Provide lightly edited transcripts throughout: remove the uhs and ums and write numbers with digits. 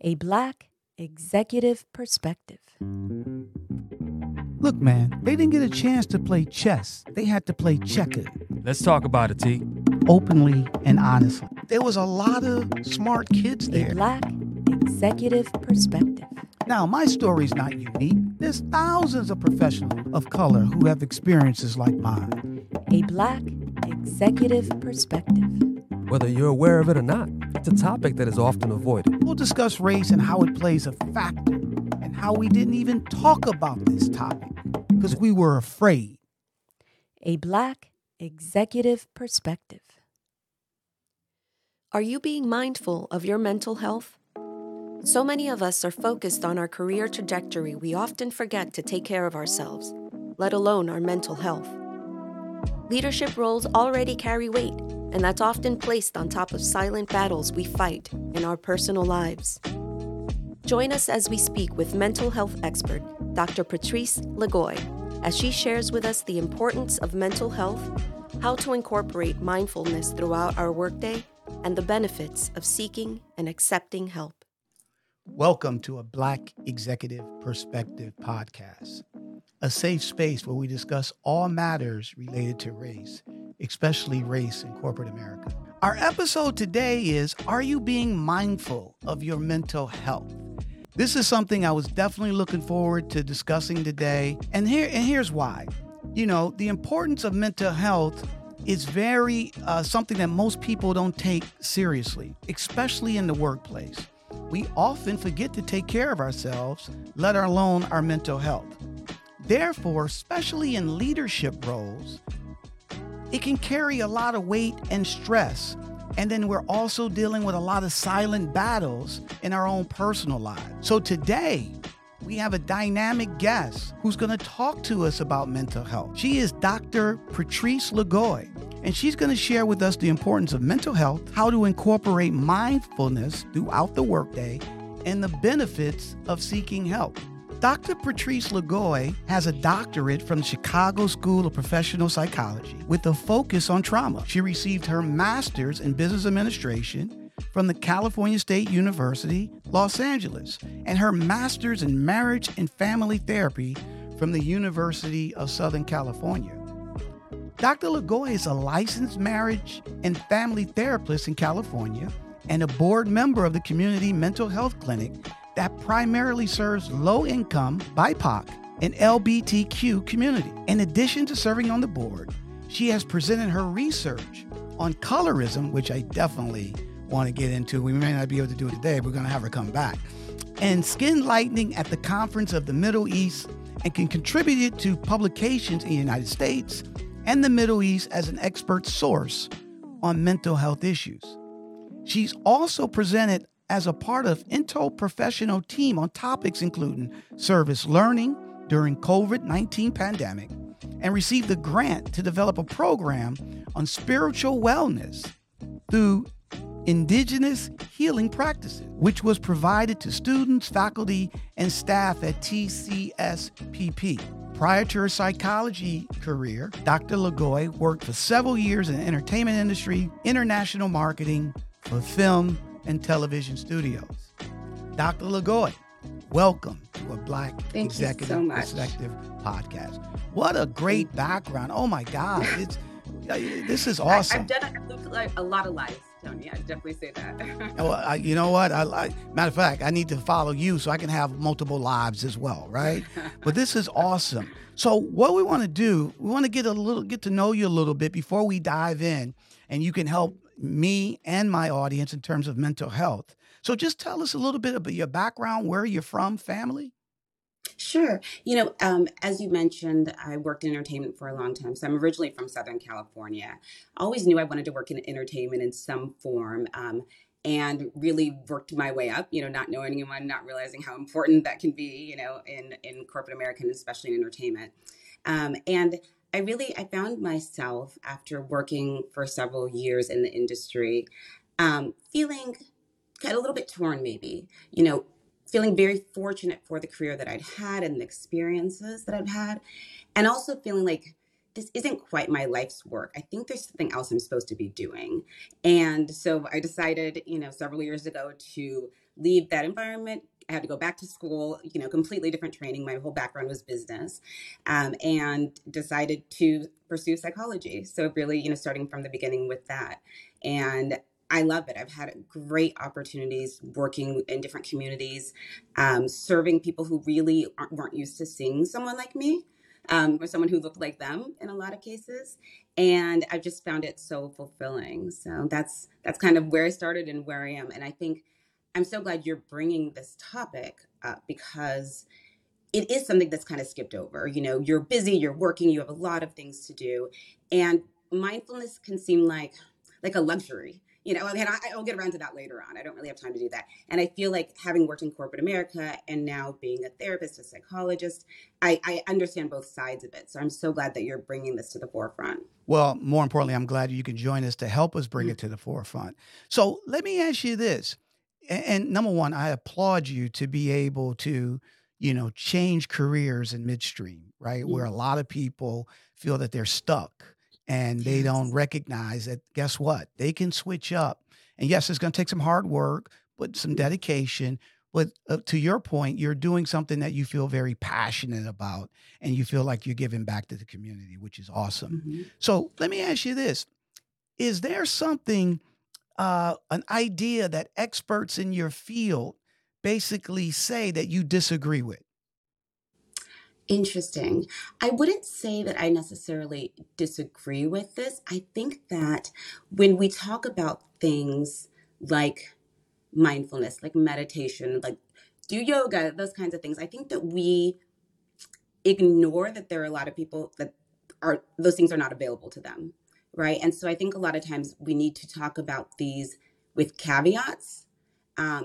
A Black Executive Perspective. Look, man, they didn't get a chance to play chess. They had to play checkers. Let's talk about it, T. Openly and honestly. There was a lot of smart kids there. A Black Executive Perspective. Now, my story's not unique. There's thousands of professionals of color who have experiences like mine. A Black Executive Perspective. Whether you're aware of it or not, it's a topic that is often avoided. We'll discuss race and how it plays a factor and how we didn't even talk about this topic because we were afraid. A Black Executive Perspective. Are you being mindful of your mental health? So many of us are focused on our career trajectory, we often forget to take care of ourselves, let alone our mental health. Leadership roles already carry weight, and that's often placed on top of silent battles we fight in our personal lives. Join us as we speak with mental health expert, Dr. Patrice Le Goy, as she shares with us the importance of mental health, how to incorporate mindfulness throughout our workday, and the benefits of seeking and accepting help. Welcome to A Black Executive Perspective podcast, a safe space where we discuss all matters related to race, especially race in corporate America. Our episode today is, are you being mindful of your mental health? This is something I was definitely looking forward to discussing today. And here's why. You know, the importance of mental health is very something that most people don't take seriously, especially in the workplace. We often forget to take care of ourselves, let alone our mental health. Therefore, especially in leadership roles, it can carry a lot of weight and stress. And then we're also dealing with a lot of silent battles in our own personal lives. So today, we have a dynamic guest who's going to talk to us about mental health. She is Dr. Patrice Le Goy, and she's going to share with us the importance of mental health, how to incorporate mindfulness throughout the workday, and the benefits of seeking help. Dr. Patrice Le Goy has a doctorate from the Chicago School of Professional Psychology with a focus on trauma. She received her master's in business administration from the California State University, Los Angeles, and her master's in marriage and family therapy from the University of Southern California. Dr. Le Goy is a licensed marriage and family therapist in California and a board member of the Community Mental Health Clinic that primarily serves low-income, BIPOC, and LGBTQ community. In addition to serving on the board, she has presented her research on colorism, which I definitely want to get into. We may not be able to do it today. We're going to have her come back. And skin lightening at the Conference of the Middle East, and can contribute to publications in the United States and the Middle East as an expert source on mental health issues. She's also presented as a part of Intel professional team on topics including service learning during COVID-19 pandemic, and received a grant to develop a program on spiritual wellness through Indigenous healing practices, which was provided to students, faculty, and staff at TCSPP. Prior to her psychology career, Dr. Le Goy worked for several years in the entertainment industry, international marketing for film and television studios. Dr. Le Goy, welcome to A Black Executive Perspective podcast. What a great background. Oh my God, this is awesome. I've lived a lot of lives. Tony, I definitely say that. Well, you know what? Matter of fact, I need to follow you so I can have multiple lives as well, right? But this is awesome. So what we want to do, we want to get to know you a little bit before we dive in, and you can help me and my audience in terms of mental health. So just tell us a little bit about your background, where you're from, family. Sure. You know, as you mentioned, I worked in entertainment for a long time. So I'm originally from Southern California. I always knew I wanted to work in entertainment in some form, and really worked my way up, you know, not knowing anyone, not realizing how important that can be, you know, in corporate America, and especially in entertainment. And I found myself after working for several years in the industry, feeling kind of a little bit torn, maybe, you know, feeling very fortunate for the career that I'd had and the experiences that I've had, and also feeling like this isn't quite my life's work. I think there's something else I'm supposed to be doing. And so I decided, you know, several years ago to leave that environment. I had to go back to school, you know, completely different training. My whole background was business, and decided to pursue psychology. So really, you know, starting from the beginning with that. And I love it. I've had great opportunities working in different communities, serving people who really weren't used to seeing someone like me, or someone who looked like them in a lot of cases. And I've just found it so fulfilling. So that's kind of where I started and where I am. And I think I'm so glad you're bringing this topic up, because it is something that's kind of skipped over. You know, you're busy, you're working, you have a lot of things to do. And mindfulness can seem like a luxury. You know, and I'll get around to that later on. I don't really have time to do that. And I feel like, having worked in corporate America and now being a therapist, a psychologist, I understand both sides of it. So I'm so glad that you're bringing this to the forefront. Well, more importantly, I'm glad you can join us to help us bring it to the forefront. So let me ask you this. And number one, I applaud you to be able to, you know, change careers in midstream, right? Mm-hmm. Where a lot of people feel that they're stuck and they don't recognize that, guess what? They can switch up. And yes, it's going to take some hard work, but some dedication. But to your point, you're doing something that you feel very passionate about and you feel like you're giving back to the community, which is awesome. Mm-hmm. So let me ask you this. Is there something... an idea that experts in your field basically say that you disagree with? Interesting. I wouldn't say that I necessarily disagree with this. I think that when we talk about things like mindfulness, like meditation, like do yoga, those kinds of things, I think that we ignore that there are a lot of people that are, those things are not available to them. Right. And so I think a lot of times we need to talk about these with caveats.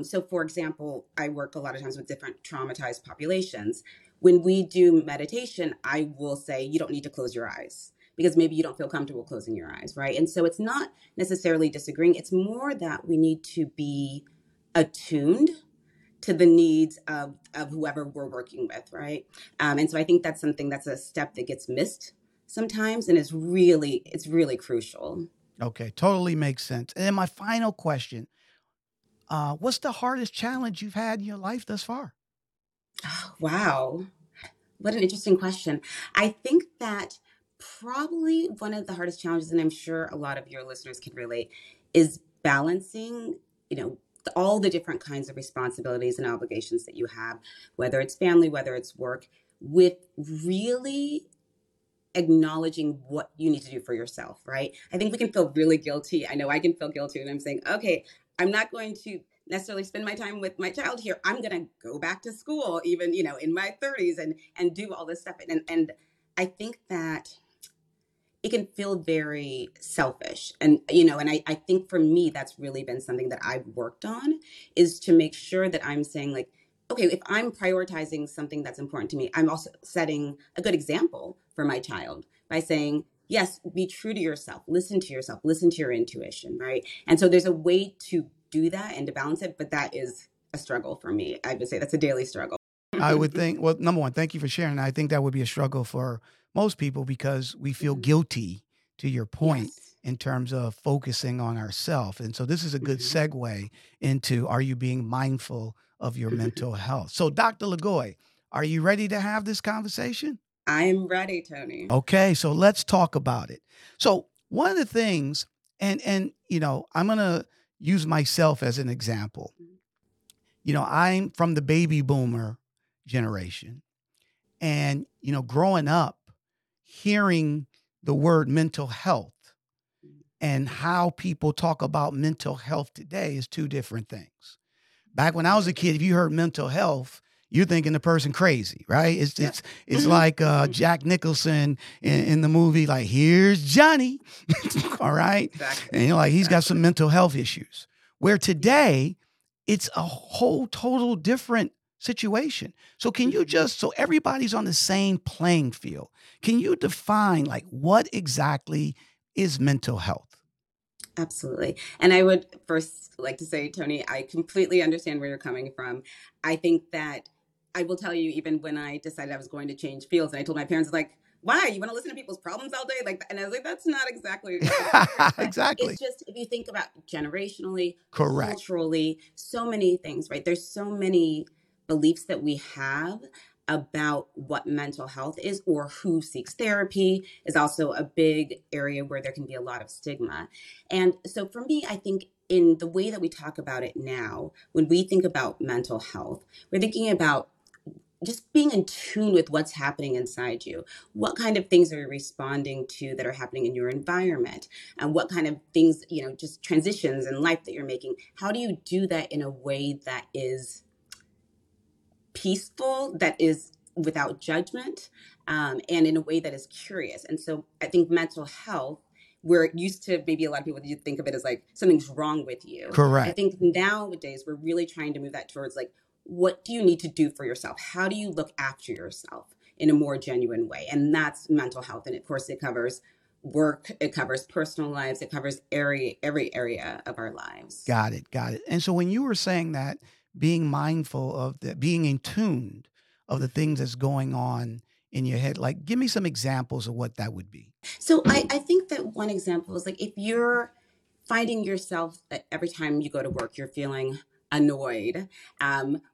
So, for example, I work a lot of times with different traumatized populations. When we do meditation, I will say you don't need to close your eyes because maybe you don't feel comfortable closing your eyes. Right. And so it's not necessarily disagreeing. It's more that we need to be attuned to the needs of whoever we're working with. Right. And so I think that's something that's a step that gets missed sometimes, and it's really crucial. Okay, totally makes sense. And then my final question, what's the hardest challenge you've had in your life thus far? Oh, wow, what an interesting question. I think that probably one of the hardest challenges, and I'm sure a lot of your listeners can relate, is balancing, you know, all the different kinds of responsibilities and obligations that you have, whether it's family, whether it's work, with really acknowledging what you need to do for yourself, right? I think we can feel really guilty. I know I can feel guilty when I'm saying, okay, I'm not going to necessarily spend my time with my child here. I'm going to go back to school, even, you know, in my 30s and do all this stuff. And I think that it can feel very selfish. And, you know, and I think for me, that's really been something that I've worked on, is to make sure that I'm saying, like, okay, if I'm prioritizing something that's important to me, I'm also setting a good example for my child by saying, yes, be true to yourself, listen to yourself, listen to your intuition, right? And so there's a way to do that and to balance it, but that is a struggle for me. I would say that's a daily struggle. I would think, well, number one, thank you for sharing. I think that would be a struggle for most people because we feel guilty, to your point. Yes. In terms of focusing on ourselves. And so this is a good segue into, are you being mindful of your mental health? So Dr. Le Goy, are you ready to have this conversation? I am ready, Tony. Okay, so let's talk about it. So one of the things, and you know, I'm going to use myself as an example. You know, I'm from the baby boomer generation. And, you know, growing up, hearing the word mental health and how people talk about mental health today is two different things. Back when I was a kid, if you heard mental health, you're thinking the person crazy, right? It's like Jack Nicholson in the movie, like, here's Johnny, all right? Exactly. And you're like, he's got some mental health issues. Where today, it's a whole total different situation. So can you just, so everybody's on the same playing field, can you define like what exactly is mental health? Absolutely. And I would first like to say, Tony, I completely understand where you're coming from. I think that I will tell you, even when I decided I was going to change fields and I told my parents, like, why? You want to listen to people's problems all day? Like, and I was like, that's not exactly. Exactly. It's just, if you think about generationally, correct, culturally, so many things, right? There's so many beliefs that we have about what mental health is or who seeks therapy is also a big area where there can be a lot of stigma. And so for me, I think in the way that we talk about it now, when we think about mental health, we're thinking about just being in tune with what's happening inside you. What kind of things are you responding to that are happening in your environment? And what kind of things, you know, just transitions in life that you're making. How do you do that in a way that is peaceful, that is without judgment, and in a way that is curious? And so I think mental health, we're used to, maybe a lot of people think of it as like something's wrong with you. Correct. I think nowadays we're really trying to move that towards like, what do you need to do for yourself? How do you look after yourself in a more genuine way? And that's mental health. And of course, it covers work, it covers personal lives, it covers every area of our lives. Got it. Got it. And so when you were saying that, being mindful of that, being in tune of the things that's going on in your head, like give me some examples of what that would be. So I think that one example is like, if you're finding yourself that every time you go to work, you're feeling annoyed,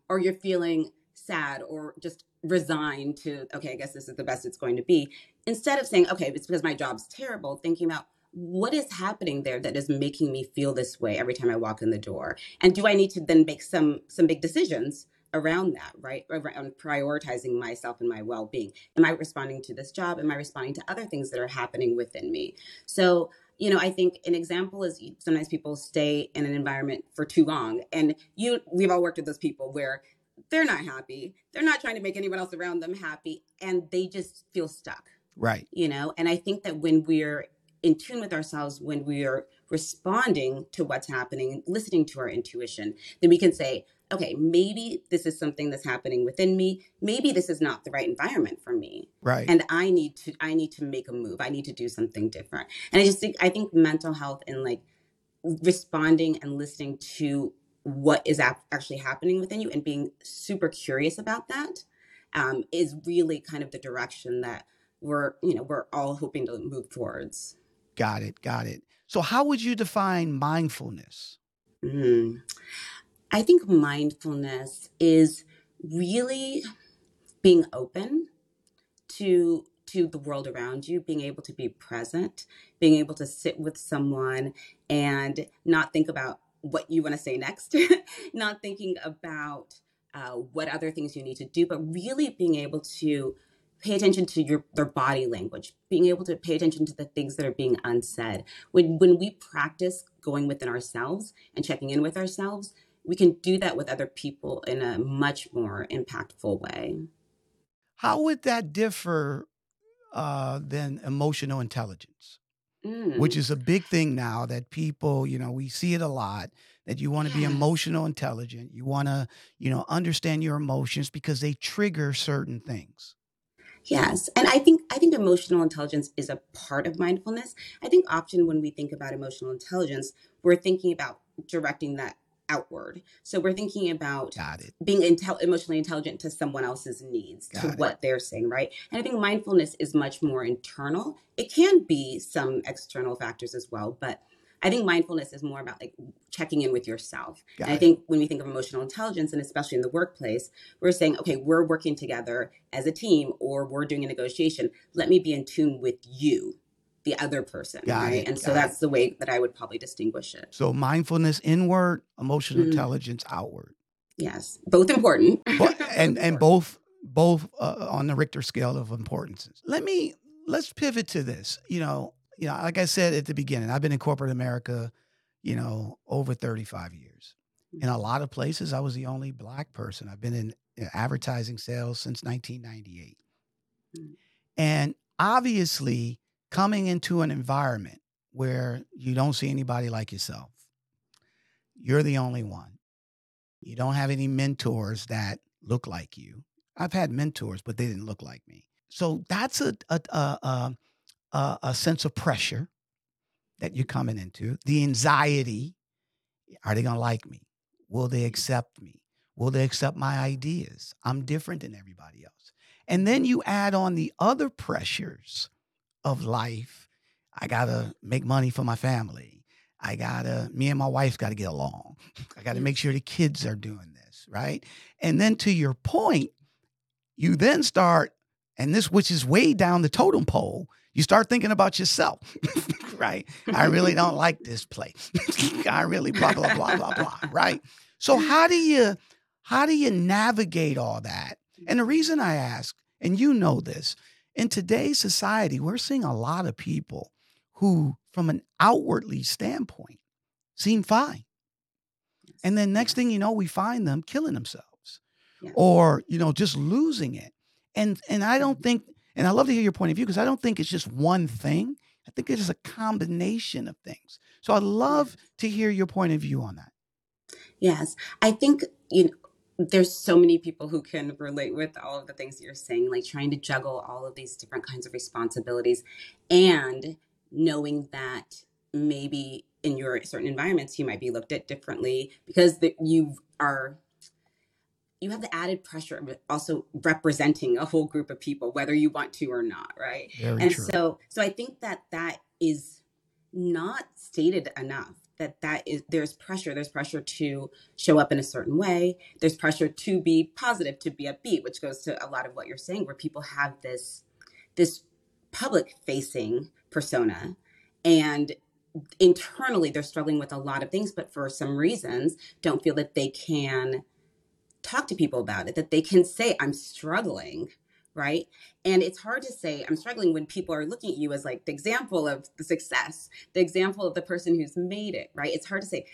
or you're feeling sad or just resigned to, okay, I guess this is the best it's going to be. Instead of saying, okay, it's because my job's terrible, thinking about what is happening there that is making me feel this way every time I walk in the door. And do I need to then make some big decisions around that, right? Around prioritizing myself and my well-being. Am I responding to this job? Am I responding to other things that are happening within me? So, you know, I think an example is sometimes people stay in an environment for too long. And we've all worked with those people where they're not happy. They're not trying to make anyone else around them happy. And they just feel stuck. Right. You know, and I think that when we're in tune with ourselves, when we are responding to what's happening, listening to our intuition, then we can say, okay, maybe this is something that's happening within me. Maybe this is not the right environment for me. Right. And I need to make a move. I need to do something different. And I think mental health and like responding and listening to what is actually happening within you and being super curious about that is really kind of the direction that we're all hoping to move towards. Got it. Got it. So how would you define mindfulness? I think mindfulness is really being open to the world around you, being able to be present, being able to sit with someone and not think about what you want to say next, not thinking about what other things you need to do, but really being able to pay attention to their body language, being able to pay attention to the things that are being unsaid. When we practice going within ourselves and checking in with ourselves, we can do that with other people in a much more impactful way. How would that differ than emotional intelligence, which is a big thing now that people, you know, we see it a lot, that you want to be emotional intelligent. You want to, you know, understand your emotions because they trigger certain things. Yes. And I think emotional intelligence is a part of mindfulness. I think often when we think about emotional intelligence, we're thinking about directing that outward. So we're thinking about being emotionally intelligent to someone else's needs, what they're saying, right? And I think mindfulness is much more internal. It can be some external factors as well, but I think mindfulness is more about like checking in with yourself. And I think when we think of emotional intelligence, and especially in the workplace, we're saying, okay, we're working together as a team or we're doing a negotiation. Let me be in tune with you, the other person. Right? And so that's the way that I would probably distinguish it. So mindfulness inward, emotional intelligence outward. Yes. Both important. Both on the Richter scale of importance. Let's pivot to this. You know, like I said at the beginning, I've been in corporate America, you know, over 35 years. In a lot of places, I was the only Black person. I've been in advertising sales since 1998. And obviously, coming into an environment where you don't see anybody like yourself, you're the only one. You don't have any mentors that look like you. I've had mentors, but they didn't look like me. So that's a sense of pressure that you're coming into, the anxiety. Are they going to like me? Will they accept me? Will they accept my ideas? I'm different than everybody else. And then you add on the other pressures of life. I got to make money for my family. Me and my wife got to get along. I got to make sure the kids are doing this, right? And then to your point, you then start, and this, which is way down the totem pole, you start thinking about yourself, right? I really don't like this place. I really blah, blah, blah, blah, blah, right? So how do you navigate all that? And the reason I ask, and you know this, in today's society, we're seeing a lot of people who, from an outwardly standpoint, seem fine. Yes. And then next thing you know, we find them killing themselves, yeah, or, you know, just losing it. And I don't think, and I love to hear your point of view, because I don't think it's just one thing. I think it's just a combination of things. So I'd love to hear your point of view on that. Yes. I think, you know, there's so many people who can relate with all of the things that you're saying, like trying to juggle all of these different kinds of responsibilities and knowing that maybe in your certain environments, you might be looked at differently because you have the added pressure of also representing a whole group of people, whether you want to or not. Right. Very true. So I think that is not stated enough. There's pressure to show up in a certain way. There's pressure to be positive, to be upbeat, which goes to a lot of what you're saying, where people have this public facing persona and internally they're struggling with a lot of things, but for some reasons don't feel that they can talk to people about it, that they can say, I'm struggling. Right. And it's hard to say I'm struggling when people are looking at you as like the example of the success, the example of the person who's made it. Right. It's hard to say,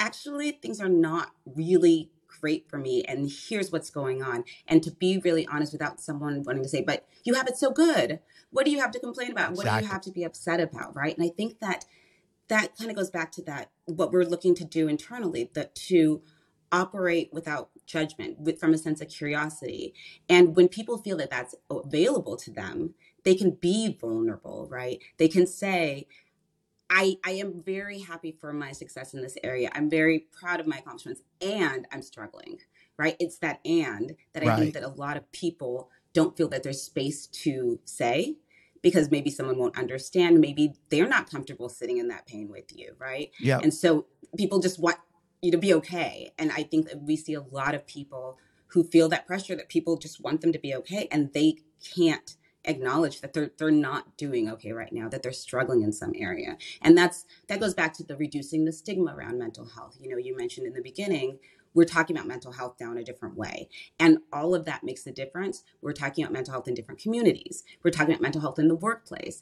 actually, things are not really great for me. And here's what's going on. And to be really honest without someone wanting to say, but you have it so good. What do you have to complain about? Exactly. What do you have to be upset about? Right. And I think that kind of goes back to that, what we're looking to do internally, that to operate without judgment, from a sense of curiosity. And when people feel that that's available to them, they can be vulnerable, right? They can say, I am very happy for my success in this area. I'm very proud of my accomplishments and I'm struggling, right? It's that and that I think that a lot of people don't feel that there's space to say, because maybe someone won't understand. Maybe they're not comfortable sitting in that pain with you, right? Yeah. And so people just want you to be okay. And I think that we see a lot of people who feel that pressure that people just want them to be okay. And they can't acknowledge that they're not doing okay right now, that they're struggling in some area. And that goes back to the reducing the stigma around mental health. You know, you mentioned in the beginning, we're talking about mental health now in a different way. And all of that makes a difference. We're talking about mental health in different communities. We're talking about mental health in the workplace.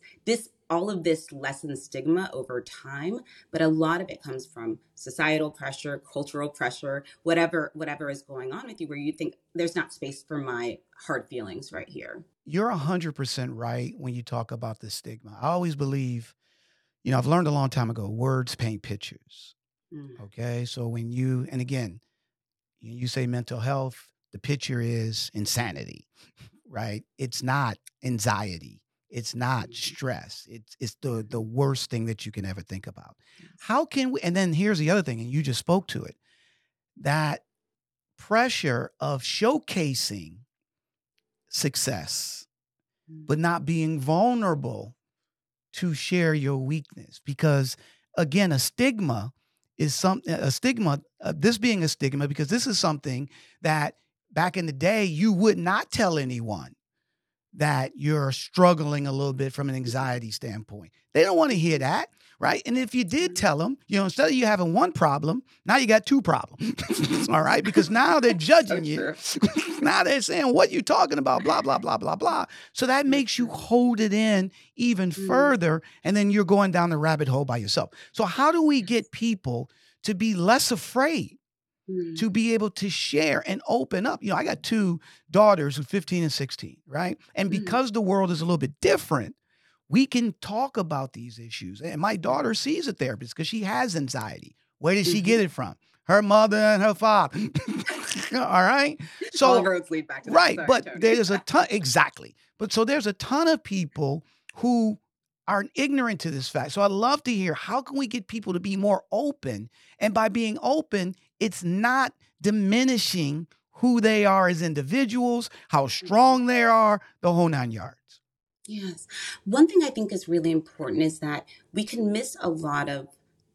All of this lessens stigma over time, but a lot of it comes from societal pressure, cultural pressure, whatever is going on with you, where you think there's not space for my hard feelings right here. You're 100% right when you talk about the stigma. I always believe, you know, I've learned a long time ago, words paint pictures. Mm. Okay. So when you, and again, you say mental health, the picture is insanity, right? It's not anxiety. It's not stress. It's the worst thing that you can ever think about. How can we, and then here's the other thing, and you just spoke to it, that pressure of showcasing success, but not being vulnerable to share your weakness. Because again, a stigma, because this is something that back in the day, you would not tell anyone that you're struggling a little bit from an anxiety standpoint. They don't want to hear that, right? And if you did tell them, you know, instead of you having one problem, now you got two problems, all right? Because now they're judging you. Now they're saying, what you talking about? Blah, blah, blah, blah, blah. So that makes you hold it in even further, and then you're going down the rabbit hole by yourself. So how do we get people to be less afraid to be able to share and open up? You know, I got two daughters who 15 and 16, right? And because the world is a little bit different, we can talk about these issues. And my daughter sees a therapist because she has anxiety. Where did she get it from? Her mother and her father. All right. So all roads lead back to that. Right. Sorry, but Tony. There's a ton. Exactly. But so there's a ton of people who are ignorant to this fact. So I love to hear, how can we get people to be more open? And by being open, it's not diminishing who they are as individuals, how strong they are, the whole nine yards. Yes. One thing I think is really important is that we can miss a lot of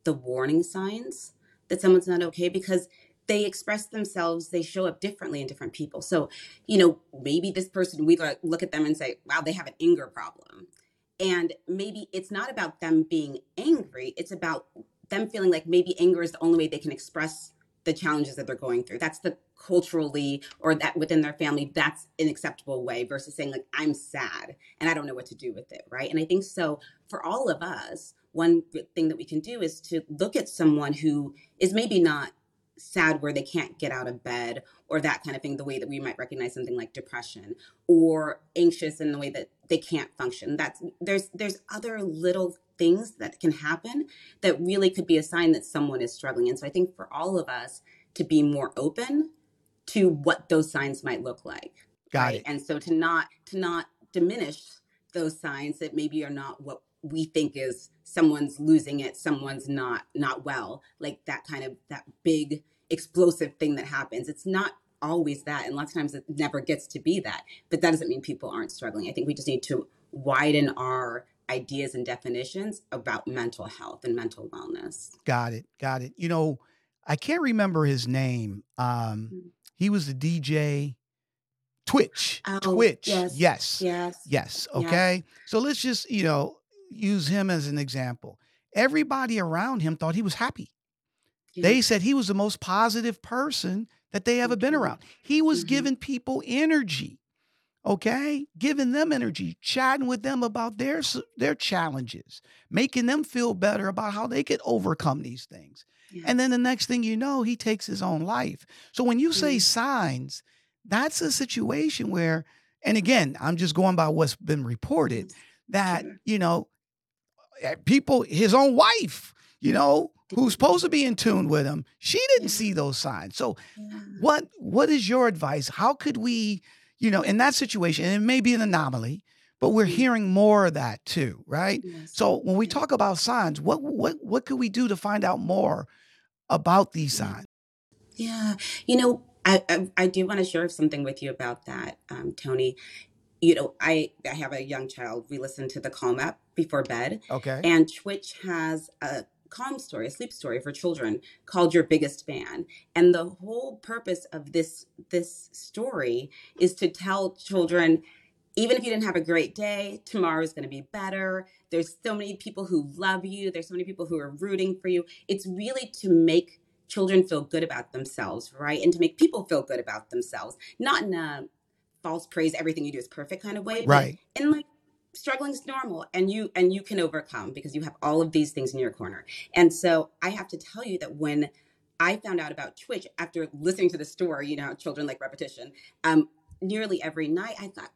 the warning signs that someone's not okay because they express themselves, they show up differently in different people. So, you know, maybe this person, we look at them and say, wow, they have an anger problem. And maybe it's not about them being angry. It's about them feeling like maybe anger is the only way they can express the challenges that they're going through. That's the culturally or that within their family, that's an acceptable way versus saying like, I'm sad and I don't know what to do with it. Right. And I think so for all of us, one thing that we can do is to look at someone who is maybe not sad where they can't get out of bed or that kind of thing, the way that we might recognize something like depression or anxious in the way that they can't function. There's other little things that can happen that really could be a sign that someone is struggling. And so I think for all of us to be more open to what those signs might look like. Got it. And so to not diminish those signs that maybe are not what we think is someone's losing it, someone's not well, like that kind of that big explosive thing that happens. It's not always that. And lots of times it never gets to be that, but that doesn't mean people aren't struggling. I think we just need to widen our ideas and definitions about mental health and mental wellness. Got it. You know, I can't remember his name. He was the DJ Twitch. Oh, Twitch. Yes. Okay. Yes. So let's just, you know, use him as an example. Everybody around him thought he was happy. Yeah. They said he was the most positive person that they ever been around. He was giving people energy. Okay. Giving them energy, chatting with them about their challenges, making them feel better about how they could overcome these things. Yeah. And then the next thing you know, he takes his own life. So when you say signs, that's a situation where, and again, I'm just going by what's been reported that, you know, people, his own wife, you know, who's supposed to be in tune with him, she didn't see those signs. So what is your advice? How could we, you know, in that situation, and it may be an anomaly, but we're hearing more of that too, right? Yes. So when we talk about signs, what could we do to find out more about these signs? Yeah, you know, I do want to share something with you about that, Tony. You know, I have a young child. We listen to the Calm app before bed. Okay. And Twitch has a Calm story, a sleep story for children called Your Biggest Fan. And the whole purpose of this story is to tell children, even if you didn't have a great day, tomorrow is going to be better. There's so many people who love you. There's so many people who are rooting for you. It's really to make children feel good about themselves, right? And to make people feel good about themselves, not in a false praise, everything you do is perfect kind of way. Right. And like struggling's normal and you can overcome because you have all of these things in your corner. And so I have to tell you that when I found out about Twitch after listening to the story, you know, children like repetition, nearly every night I thought,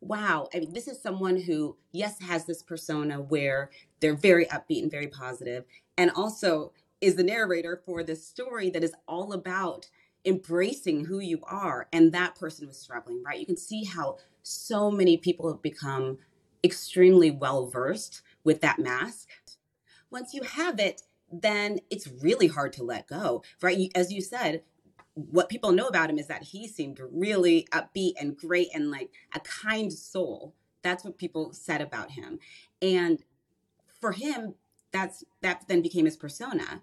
wow. I mean, this is someone who, yes, has this persona where they're very upbeat and very positive and also is the narrator for this story that is all about embracing who you are. And that person was struggling, right? You can see how so many people have become extremely well-versed with that mask. Once you have it, then it's really hard to let go, right? As you said, what people know about him is that he seemed really upbeat and great and like a kind soul. That's what people said about him. And for him, that then became his persona.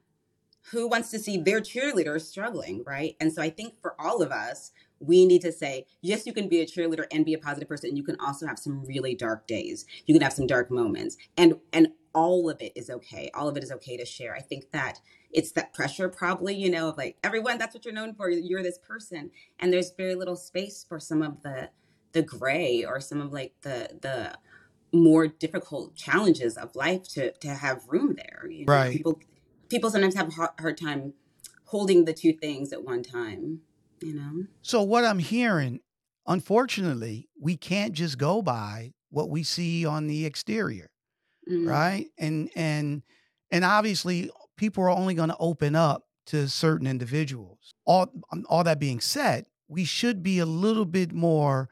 Who wants to see their cheerleader struggling, right? And so I think for all of us, we need to say, yes, you can be a cheerleader and be a positive person. And you can also have some really dark days. You can have some dark moments. And all of it is okay. All of it is okay to share. I think that it's that pressure probably, you know, of like everyone, that's what you're known for. You're this person. And there's very little space for some of the gray or some of like the more difficult challenges of life to have room there. You know? Right. People sometimes have a hard time holding the two things at one time, you know? So what I'm hearing, unfortunately, we can't just go by what we see on the exterior, right? And obviously people are only going to open up to certain individuals. All that being said, we should be a little bit more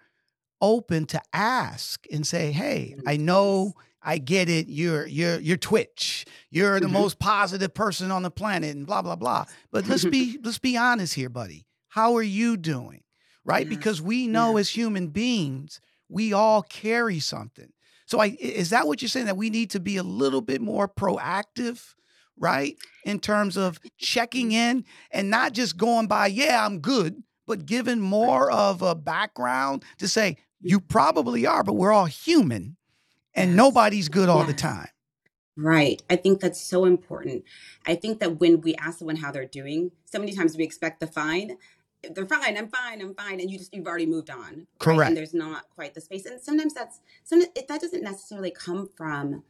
open to ask and say, hey, I know, I get it. You're Twitch. You're the most positive person on the planet and blah, blah, blah. But let's be honest here, buddy. How are you doing? Right? Yeah. Because we know as human beings, we all carry something. So is that what you're saying, that we need to be a little bit more proactive, right? In terms of checking in and not just going by, yeah, I'm good, but given more of a background to say, you probably are, but we're all human and nobody's good all the time. Right. I think that's so important. I think that when we ask someone how they're doing, so many times we expect the fine. They're fine. I'm fine. I'm fine. And you've already moved on. Correct. Right? And there's not quite the space. And sometimes that doesn't necessarily come from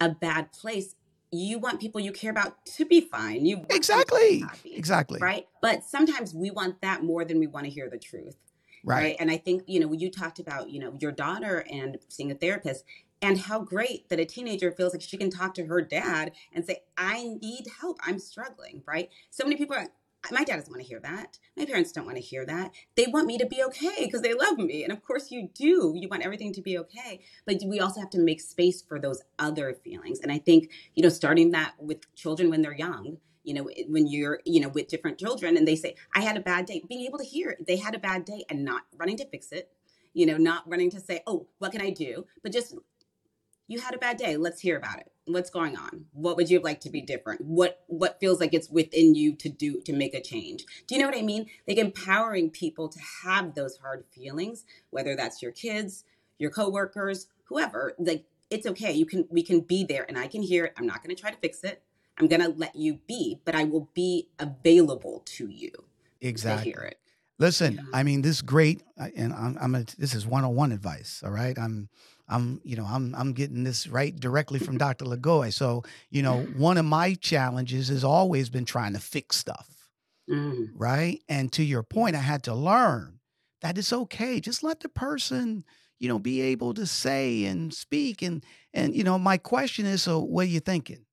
a bad place. You want people you care about to be fine. You want them to be happy, exactly. Right. But sometimes we want that more than we want to hear the truth. Right. And I think, when you talked about, your daughter and seeing a therapist, and how great that a teenager feels like she can talk to her dad and say, I need help. I'm struggling. Right. So many people are, my dad doesn't want to hear that. My parents don't want to hear that. They want me to be okay because they love me. And of course you do. You want everything to be okay. But we also have to make space for those other feelings. And I think, starting that with children when they're young, when you're, with different children and they say, I had a bad day, being able to hear it. They had a bad day and not running to fix it, not running to say, oh, what can I do? But just, you had a bad day. Let's hear about it. What's going on? What would you like to be different? What feels like it's within you to do to make a change? Do you know what I mean? Like empowering people to have those hard feelings, whether that's your kids, your coworkers, whoever. Like it's okay. We can be there, and I can hear it. I'm not going to try to fix it. I'm going to let you be, but I will be available to you. Exactly. To hear it. Listen, yeah. I mean, this is great, and this is one-on-one advice. All right, I'm getting this right directly from Dr. Le Goy. So, one of my challenges has always been trying to fix stuff, right? And to your point, I had to learn that it's okay. Just let the person, be able to say and speak. And my question is, so what are you thinking?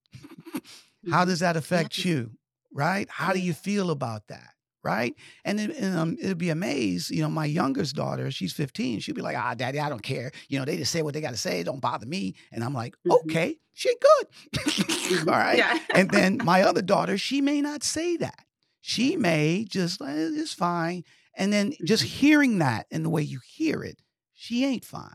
How does that affect you, right? How do you feel about that, right? And it'll be amazed, my youngest daughter, she's 15. She'll be like, daddy, I don't care. They just say what they got to say. It don't bother me. And I'm like, okay, she good. All right. Yeah. And then my other daughter, she may not say that. She may just, it's fine. And then just hearing that and the way you hear it, she ain't fine.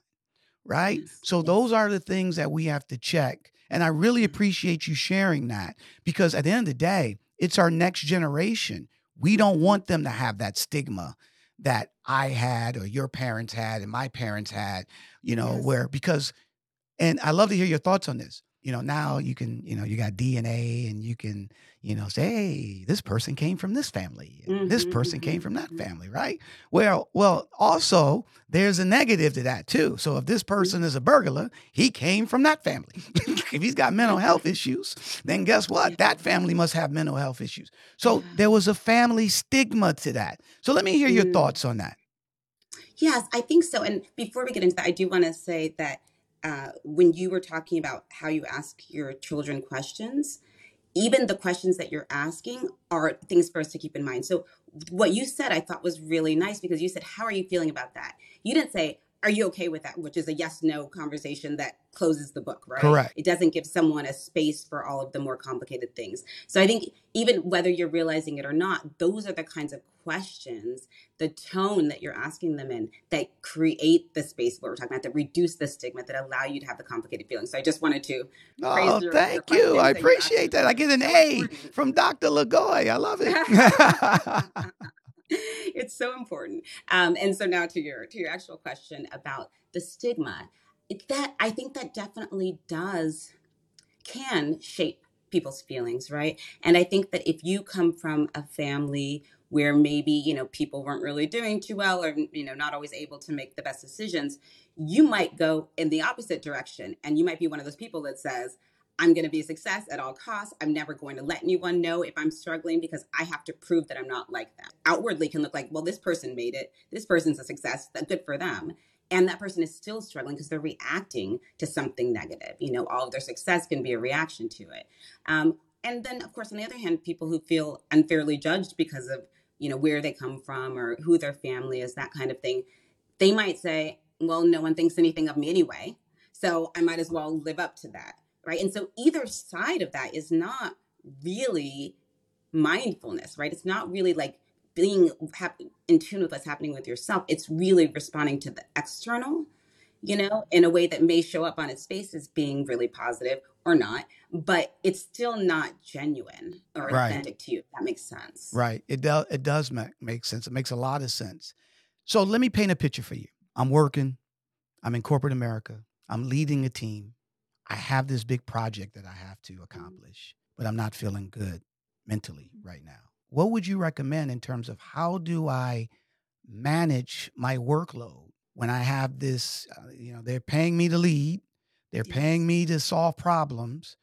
Right. So those are the things that we have to check. And I really appreciate you sharing that, because at the end of the day, it's our next generation. We don't want them to have that stigma that I had or your parents had and my parents had, and I love to hear your thoughts on this. Now you can, you got DNA and you can, say, hey, this person came from this family. And this person came from that family, right? Well, also there's a negative to that too. So if this person is a burglar, he came from that family. If he's got mental health issues, then guess what? That family must have mental health issues. So there was a family stigma to that. So let me hear your thoughts on that. Yes, I think so. And before we get into that, I do want to say that when you were talking about how you ask your children questions, even the questions that you're asking are things for us to keep in mind. So what you said, I thought was really nice, because you said, how are you feeling about that? You didn't say, are you okay with that? Which is a yes, no conversation that closes the book, right? Correct. It doesn't give someone a space for all of the more complicated things. So I think even whether you're realizing it or not, those are the kinds of questions, the tone that you're asking them in, that create the space where we're talking about, that reduce the stigma, that allow you to have the complicated feelings. So I just wanted to praise your thank you. I appreciate that. I get an A from Dr. Le Goy. I love it. It's so important. And so now to your actual question about the stigma, I think that definitely can shape people's feelings, right? And I think that if you come from a family where maybe, people weren't really doing too well or, not always able to make the best decisions, you might go in the opposite direction. And you might be one of those people that says, I'm going to be a success at all costs. I'm never going to let anyone know if I'm struggling, because I have to prove that I'm not like them. Outwardly can look like, well, this person made it. This person's a success. That's good for them. And that person is still struggling because they're reacting to something negative. All of their success can be a reaction to it. And then, of course, on the other hand, people who feel unfairly judged because of, where they come from or who their family is, that kind of thing, they might say, well, no one thinks anything of me anyway, so I might as well live up to that. Right. And so either side of that is not really mindfulness, right? It's not really like being in tune with what's happening with yourself, it's really responding to the external, you know, in a way that may show up on its face as being really positive or not, but it's still not genuine or authentic to you, if that makes sense. Right. It does make sense. It makes a lot of sense. So let me paint a picture for you. I'm working. I'm in corporate America. I'm leading a team. I have this big project that I have to accomplish, but I'm not feeling good mentally right now. What would you recommend in terms of how do I manage my workload when I have this, you know, they're paying me to lead, they're paying me to solve problems,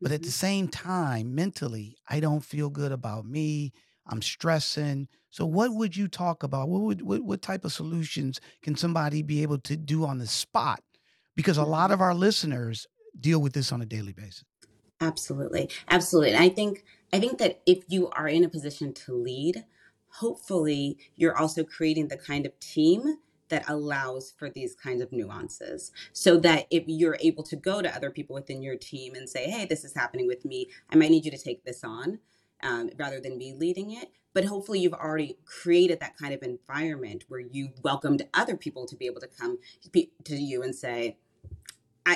but at the same time, mentally, I don't feel good about me. I'm stressing. So what would you talk about? What type of solutions can somebody be able to do on the spot? Because a lot of our listeners deal with this on a daily basis. Absolutely. Absolutely. And I think that if you are in a position to lead, hopefully you're also creating the kind of team that allows for these kinds of nuances, so that if you're able to go to other people within your team and say, hey, this is happening with me, I might need you to take this on, rather than me leading it. But hopefully you've already created that kind of environment where you welcomed other people to be able to come to you and say,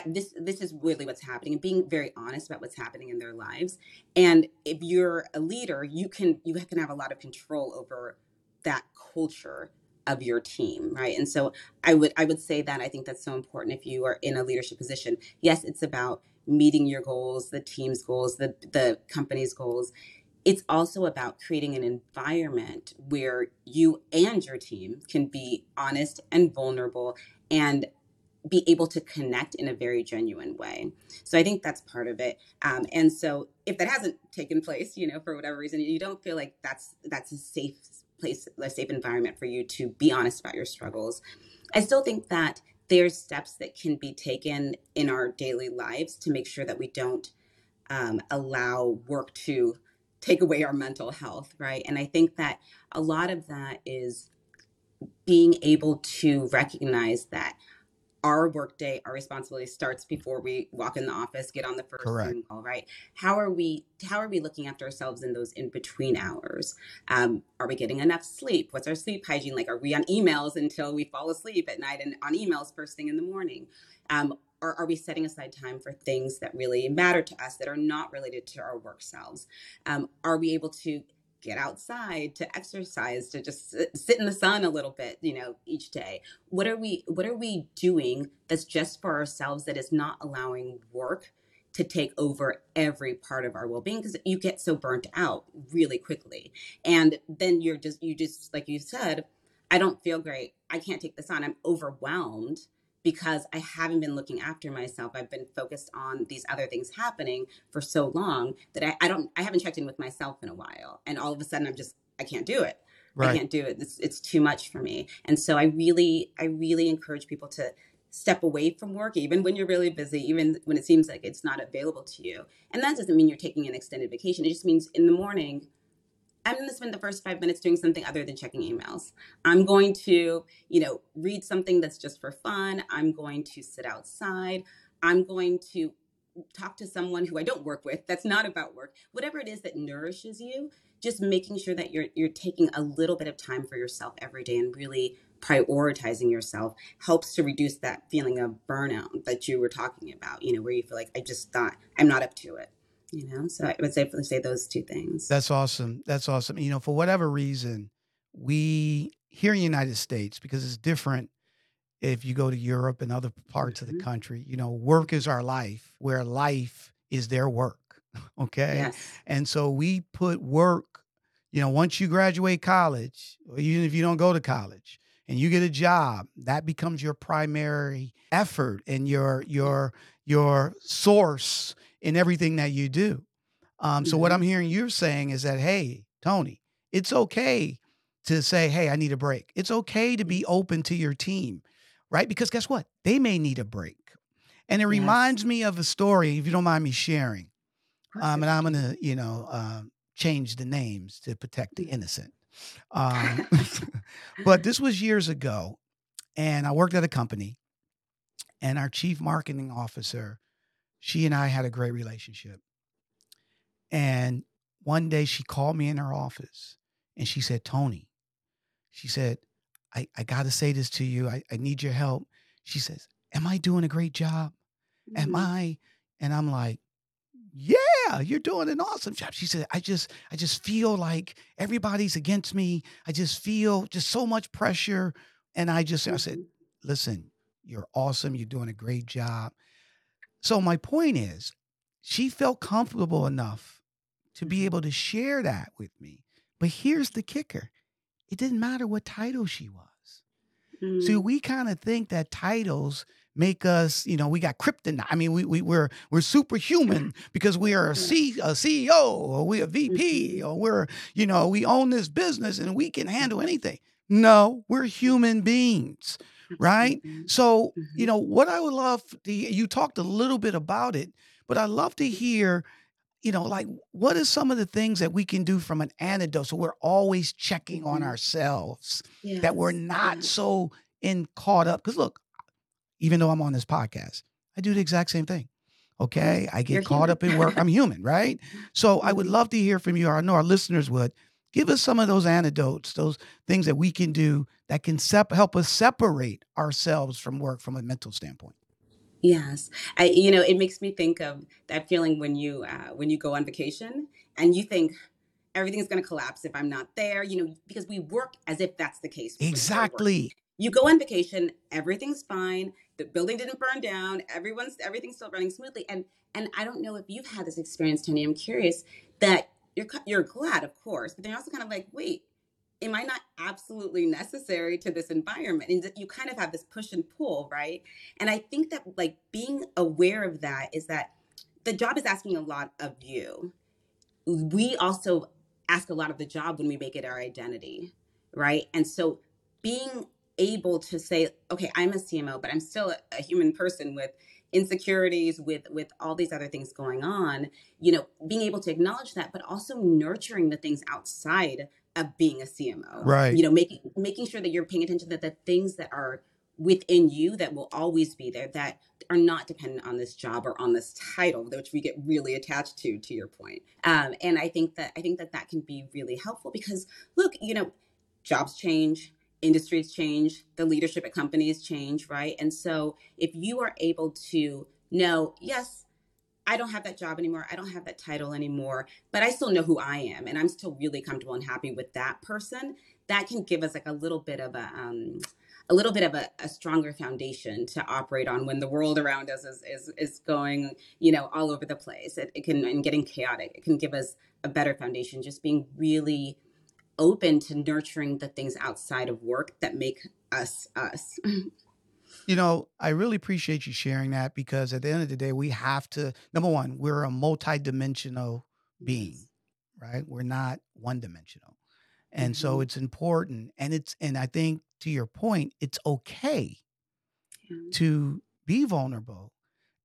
this is really what's happening, and being very honest about what's happening in their lives. And if you're a leader, you can have a lot of control over that culture of your team, right? And so I would say that I think that's so important if you are in a leadership position. Yes, it's about meeting your goals, the team's goals, the company's goals. It's also about creating an environment where you and your team can be honest and vulnerable and be able to connect in a very genuine way. So I think that's part of it. And so if that hasn't taken place, you know, for whatever reason, you don't feel like that's a safe place, a safe environment for you to be honest about your struggles, I still think that there's steps that can be taken in our daily lives to make sure that we don't allow work to take away our mental health, right? And I think that a lot of that is being able to recognize that our workday, our responsibility starts before we walk in the office, get on the first phone call, right? How are we looking after ourselves in those in-between hours? Are we getting enough sleep? What's our sleep hygiene like? Are we on emails until we fall asleep at night and on emails first thing in the morning? Or are we setting aside time for things that really matter to us that are not related to our work selves? Are we able to get outside, to exercise, to just sit in the sun a little bit, you know, each day? What are we doing that's just for ourselves that is not allowing work to take over every part of our well-being? Because you get so burnt out really quickly. And then you just, like you said, I don't feel great. I can't take this on. I'm overwhelmed because I haven't been looking after myself. I've been focused on these other things happening for so long that I haven't checked in with myself in a while. And all of a sudden I can't do it. Right. I can't do it. It's too much for me. And so I really encourage people to step away from work, even when you're really busy, even when it seems like it's not available to you. And that doesn't mean you're taking an extended vacation. It just means in the morning, I'm going to spend the first 5 minutes doing something other than checking emails. I'm going to, you know, read something that's just for fun. I'm going to sit outside. I'm going to talk to someone who I don't work with. That's not about work. Whatever it is that nourishes you, just making sure that you're taking a little bit of time for yourself every day and really prioritizing yourself helps to reduce that feeling of burnout that you were talking about, you know, where you feel like I'm not up to it. You know, so I would safely say those two things. That's awesome. That's awesome. You know, for whatever reason, we here in the United States, because it's different if you go to Europe and other parts of the country, you know, work is our life, where life is their work. Okay. Yes. And so we put work, you know, once you graduate college, or even if you don't go to college and you get a job, that becomes your primary effort and your source in everything that you do. So what I'm hearing you're saying is that, hey, Tony, it's okay to say, hey, I need a break. It's okay to be open to your team, right? Because guess what? They may need a break. And it reminds me of a story, if you don't mind me sharing. And I'm going to, you know, change the names to protect the innocent. But this was years ago, and I worked at a company, and our chief marketing officer, she and I had a great relationship. And one day she called me in her office and she said, Tony, She said, I got to say this to you. I need your help. She says, am I doing a great job? Mm-hmm. Am I? And I'm like, yeah, you're doing an awesome job. She said, I just feel like everybody's against me. I just feel just so much pressure. And I said, listen, you're awesome. You're doing a great job. So my point is, she felt comfortable enough to be able to share that with me. But here's the kicker. It didn't matter what title she was. Mm-hmm. See, we kind of think that titles make us, we got kryptonite. I mean, we're superhuman because we are a CEO or we're a VP or we own this business and we can handle anything. No, we're human beings, right? So, what I would love, you talked a little bit about it, but I'd love to hear, what are some of the things that we can do from an antidote? So we're always checking on ourselves, yes, that we're not so caught up. Because look, even though I'm on this podcast, I do the exact same thing. Okay. I get caught up in work. I'm human, right? So I would love to hear from you. I know our listeners would. Give us some of those antidotes, those things that we can do that can help us separate ourselves from work from a mental standpoint. Yes. I it makes me think of that feeling when you go on vacation and you think everything's going to collapse if I'm not there, because we work as if that's the case. Exactly. You go on vacation, everything's fine. The building didn't burn down. Everything's still running smoothly. And I don't know if you've had this experience, Tony. I'm curious that you're glad, of course, but then you're also kind of like, wait, am I not absolutely necessary to this environment? And you kind of have this push and pull, right? And I think that being aware of that is that the job is asking a lot of you. We also ask a lot of the job when we make it our identity, right? And so being able to say, okay, I'm a CMO, but I'm still a human person with insecurities, with all these other things going on, being able to acknowledge that, but also nurturing the things outside of being a CMO, right? Making sure that you're paying attention that the things that are within you that will always be there, that are not dependent on this job or on this title, which we get really attached to your point. And I think that can be really helpful because look, jobs change. Industries change, the leadership at companies change, right? And so if you are able to know, yes, I don't have that job anymore. I don't have that title anymore, but I still know who I am and I'm still really comfortable and happy with that person. That can give us a little bit of a stronger foundation to operate on when the world around us is going, all over the place. It can getting chaotic. It can give us a better foundation, just being really open to nurturing the things outside of work that make us us. I really appreciate you sharing that because at the end of the day, we have to, number one, we're a multidimensional being, right? We're not one dimensional. And so it's important. And I think to your point, it's okay to be vulnerable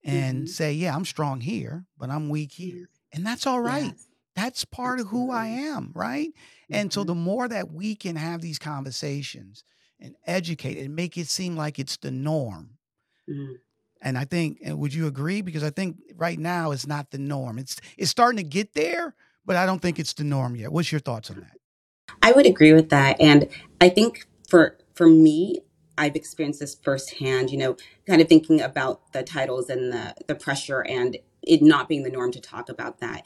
and say, yeah, I'm strong here, but I'm weak here. And that's all right. Yes. That's part of who I am, right? And so the more that we can have these conversations and educate and make it seem like it's the norm. Mm-hmm. And I think, and would you agree? Because I think right now it's not the norm. It's starting to get there, but I don't think it's the norm yet. What's your thoughts on that? I would agree with that. And I think for me, I've experienced this firsthand, kind of thinking about the titles and the pressure and it not being the norm to talk about that.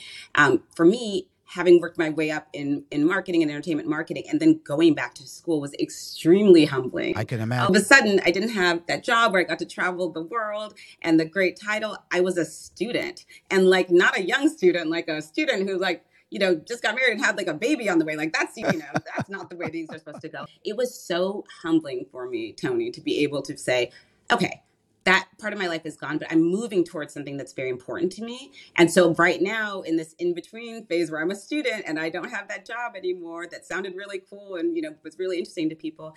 For me, having worked my way up in marketing and entertainment marketing and then going back to school was extremely humbling. I can imagine. All of a sudden, I didn't have that job where I got to travel the world and the great title. I was a student and not a young student, a student who just got married and had a baby on the way. That's, that's not the way things are supposed to go. It was so humbling for me, Tony, to be able to say, okay, that part of my life is gone, but I'm moving towards something that's very important to me. And so right now in this in-between phase where I'm a student and I don't have that job anymore, that sounded really cool and, was really interesting to people.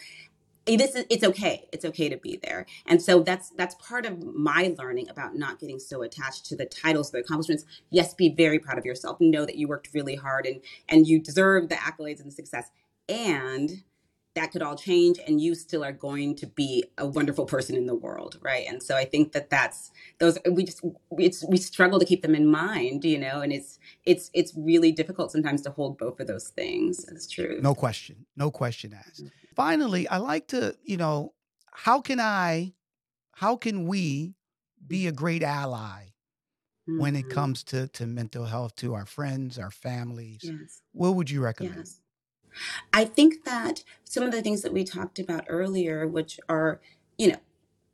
It's okay. It's okay to be there. And so that's part of my learning about not getting so attached to the titles, the accomplishments. Yes, be very proud of yourself. Know that you worked really hard and you deserve the accolades and the success. And that could all change, and you still are going to be a wonderful person in the world, right? And so I think that that's those we struggle to keep them in mind, you know, and it's really difficult sometimes to hold both of those things. It's true. No question. No question asked. Finally, I like to, you know, how can we be a great ally when it comes to mental health, to our friends, our families? Yes. What would you recommend? Yes. I think that some of the things that we talked about earlier, which are, you know,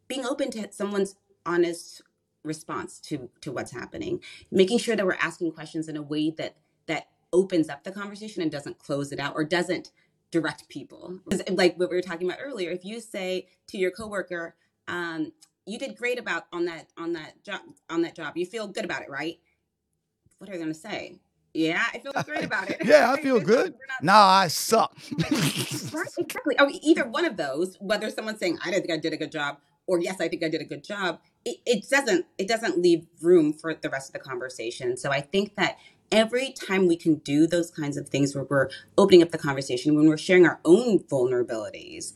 being open to someone's honest response to what's happening, making sure that we're asking questions in a way that opens up the conversation and doesn't close it out or doesn't direct people. Like what we were talking about earlier, if you say to your coworker, you did great about on that job, you feel good about it, right? What are they going to say? Yeah, I feel great about it. Yeah, I feel good. I suck. Right, exactly. I mean, either one of those, whether someone's saying, I don't think I did a good job, or yes, I think I did a good job, it doesn't leave room for the rest of the conversation. So I think that every time we can do those kinds of things where we're opening up the conversation, when we're sharing our own vulnerabilities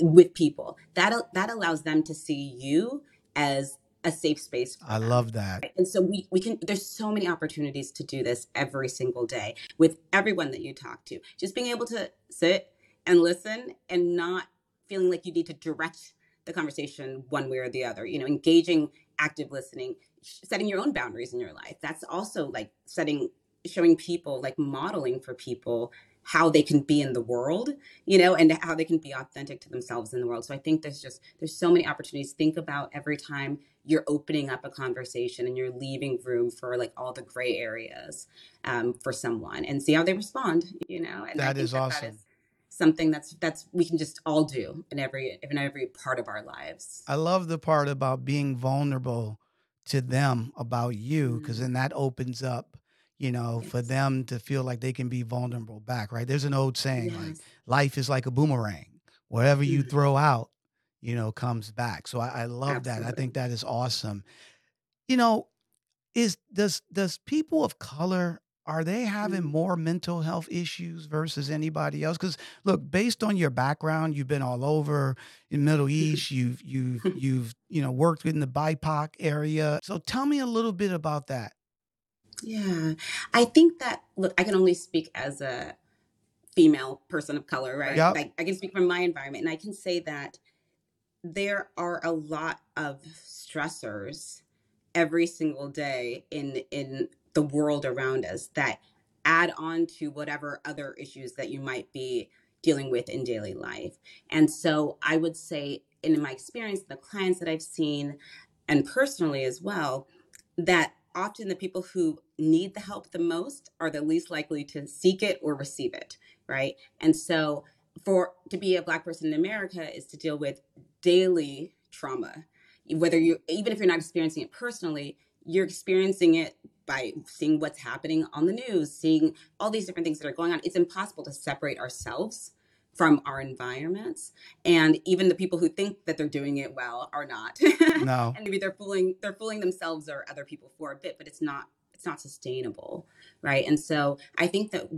with people, that allows them to see you as a safe space. I love that. And so we can, there's so many opportunities to do this every single day with everyone that you talk to. Just being able to sit and listen and not feeling like you need to direct the conversation one way or the other, you know, engaging active listening, setting your own boundaries in your life. That's also like showing people, like modeling for people how they can be in the world, you know, and how they can be authentic to themselves in the world. So I think there's so many opportunities. Think about every time you're opening up a conversation and you're leaving room for like all the gray areas for someone, and see how they respond, you know. And that is awesome. That is something that's we can just all do in every part of our lives. I love the part about being vulnerable to them about you, because then that opens up, you know, yes, for them to feel like they can be vulnerable back, right? There's an old saying, yes, like life is like a boomerang. Whatever you throw out, you know, comes back. So I love Absolutely. That. I think that is awesome. You know, does people of color, are they having more mental health issues versus anybody else? Because look, based on your background, you've been all over in the Middle East, you've you know, worked in the BIPOC area. So tell me a little bit about that. Yeah, I think that, look, I can only speak as a female person of color, right? Yep. Like, I can speak from my environment, and I can say that there are a lot of stressors every single day in the world around us that add on to whatever other issues that you might be dealing with in daily life. And so I would say, in my experience, the clients that I've seen, and personally as well, that often the people who need the help the most are the least likely to seek it or receive it, right? And so to be a Black person in America is to deal with daily trauma. Even if you're not experiencing it personally, you're experiencing it by seeing what's happening on the news, seeing all these different things that are going on. It's impossible to separate ourselves from our environments, and even the people who think that they're doing it well are not. No, and maybe they're fooling themselves or other people for a bit, but it's not sustainable, right? And so I think that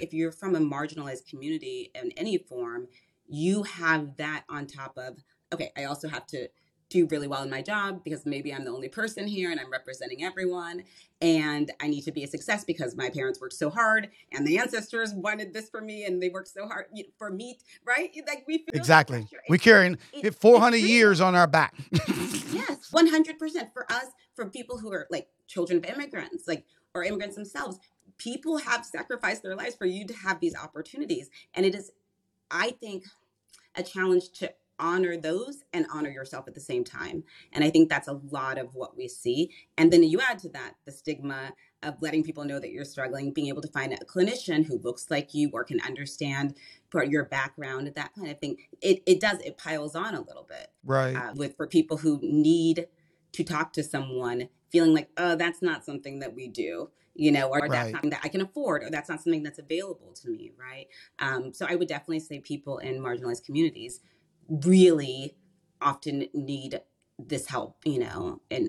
if you're from a marginalized community in any form, you have that on top of, okay, I also have to do really well in my job because maybe I'm the only person here and I'm representing everyone, and I need to be a success because my parents worked so hard and the ancestors wanted this for me and they worked so hard for me, right? Like we feel exactly. We're carrying 400 years on our back. Yes, 100% for us, for people who are like children of immigrants, like, or immigrants themselves, people have sacrificed their lives for you to have these opportunities. And it is, I think, a challenge to honor those and honor yourself at the same time. And I think that's a lot of what we see. And then you add to that the stigma of letting people know that you're struggling, being able to find a clinician who looks like you or can understand your background, that kind of thing. It piles on a little bit, right? For people who need to talk to someone, feeling like, oh, that's not something that we do, you know, or that's something that I can afford, or that's not something that's available to me, right? So I would definitely say people in marginalized communities really often need this help, you know, in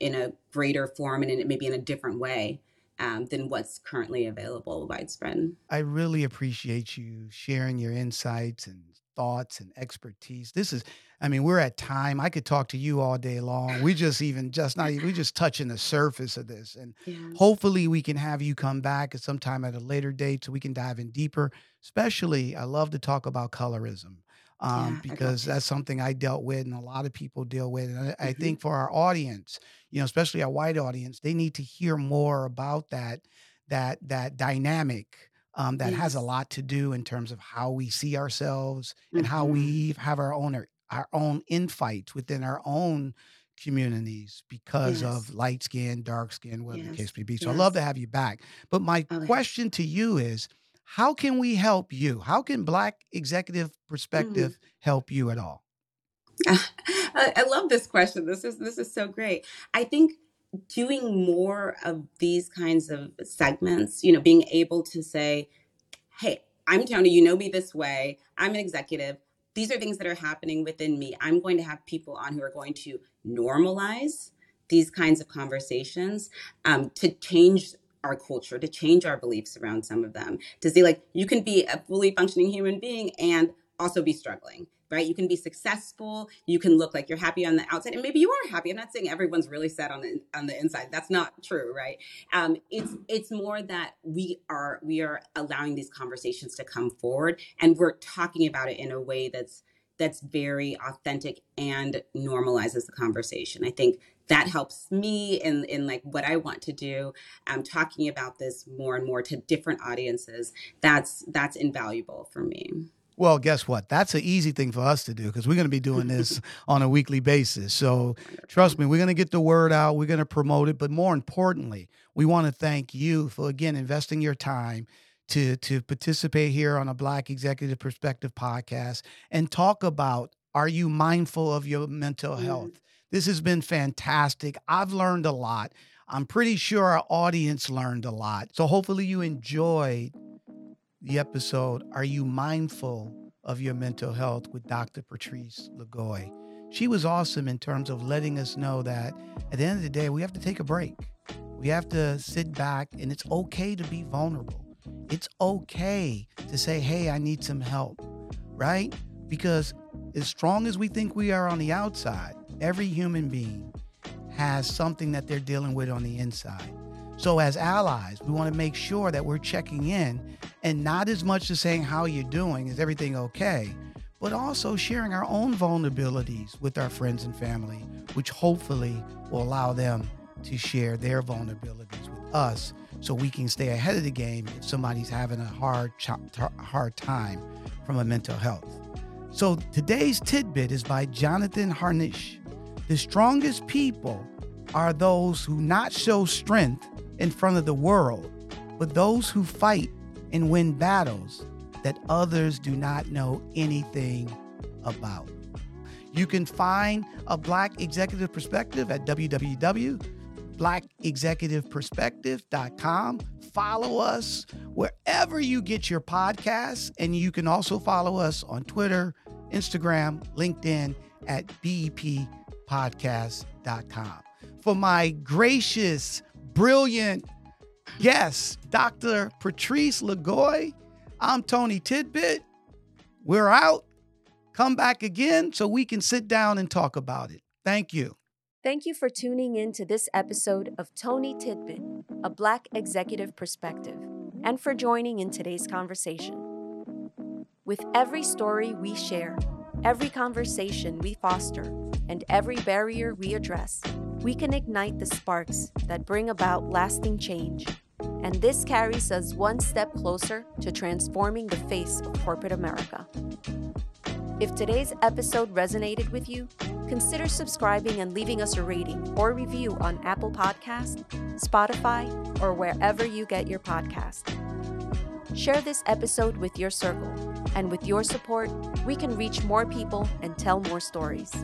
a greater form and maybe in a different way than what's currently available widespread. I really appreciate you sharing your insights and thoughts and expertise. This is, I mean, we're at time. I could talk to you all day long. We just even just not, we're just touching the surface of this. And hopefully we can have you come back at some time at a later date so we can dive in deeper. Especially, I love to talk about colorism because that's something I dealt with and a lot of people deal with. And I think for our audience, you know, especially our white audience, they need to hear more about that dynamic. That has a lot to do in terms of how we see ourselves and how we have our own infights within our own communities because of light skin, dark skin, whatever the case may be. So I'd love to have you back. But my question to you is, how can we help you? How can Black Executive Perspective help you at all? I love this question. This is so great. I think doing more of these kinds of segments, you know, being able to say, hey, I'm Tony, you know me this way. I'm an executive. These are things that are happening within me. I'm going to have people on who are going to normalize these kinds of conversations to change our culture, to change our beliefs around some of them, to see like, you can be a fully functioning human being and also be struggling. Right? You can be successful. You can look like you're happy on the outside, and maybe you are happy. I'm not saying everyone's really sad on the inside. That's not true, right? It's more that we are allowing these conversations to come forward, and we're talking about it in a way that's very authentic and normalizes the conversation. I think that helps me in like what I want to do. I'm talking about this more and more to different audiences. That's invaluable for me. Well, guess what? That's an easy thing for us to do because we're going to be doing this on a weekly basis. So trust me, we're going to get the word out. We're going to promote it. But more importantly, we want to thank you for, again, investing your time to participate here on a Black Executive Perspective podcast and talk about, are you mindful of your mental health? This has been fantastic. I've learned a lot. I'm pretty sure our audience learned a lot. So hopefully you enjoyed the episode, Are You Mindful of Your Mental Health with Dr. Patrice Le Goy. She was awesome in terms of letting us know that at the end of the day, we have to take a break. We have to sit back, and it's okay to be vulnerable. It's okay to say, hey, I need some help, right? Because as strong as we think we are on the outside, every human being has something that they're dealing with on the inside. So as allies, we want to make sure that we're checking in and not as much as saying how you're doing, is everything okay, but also sharing our own vulnerabilities with our friends and family, which hopefully will allow them to share their vulnerabilities with us so we can stay ahead of the game if somebody's having a hard time from a mental health. So today's tidbit is by Jonathan Harnish. The strongest people are those who not show strength in front of the world, but those who fight and win battles that others do not know anything about. You can find a Black Executive Perspective at www.blackexecutiveperspective.com. Follow us wherever you get your podcasts, and you can also follow us on Twitter, Instagram, LinkedIn at beppodcast.com. For my gracious, brilliant guest, Dr. Patrice Le Goy, I'm Tony Tidbit. We're out. Come back again so we can sit down and talk about it. Thank you. Thank you for tuning in to this episode of Tony Tidbit, a Black Executive Perspective, and for joining in today's conversation. With every story we share, every conversation we foster, and every barrier we address, we can ignite the sparks that bring about lasting change. And this carries us one step closer to transforming the face of corporate America. If today's episode resonated with you, consider subscribing and leaving us a rating or review on Apple Podcasts, Spotify, or wherever you get your podcast. Share this episode with your circle, and with your support, we can reach more people and tell more stories.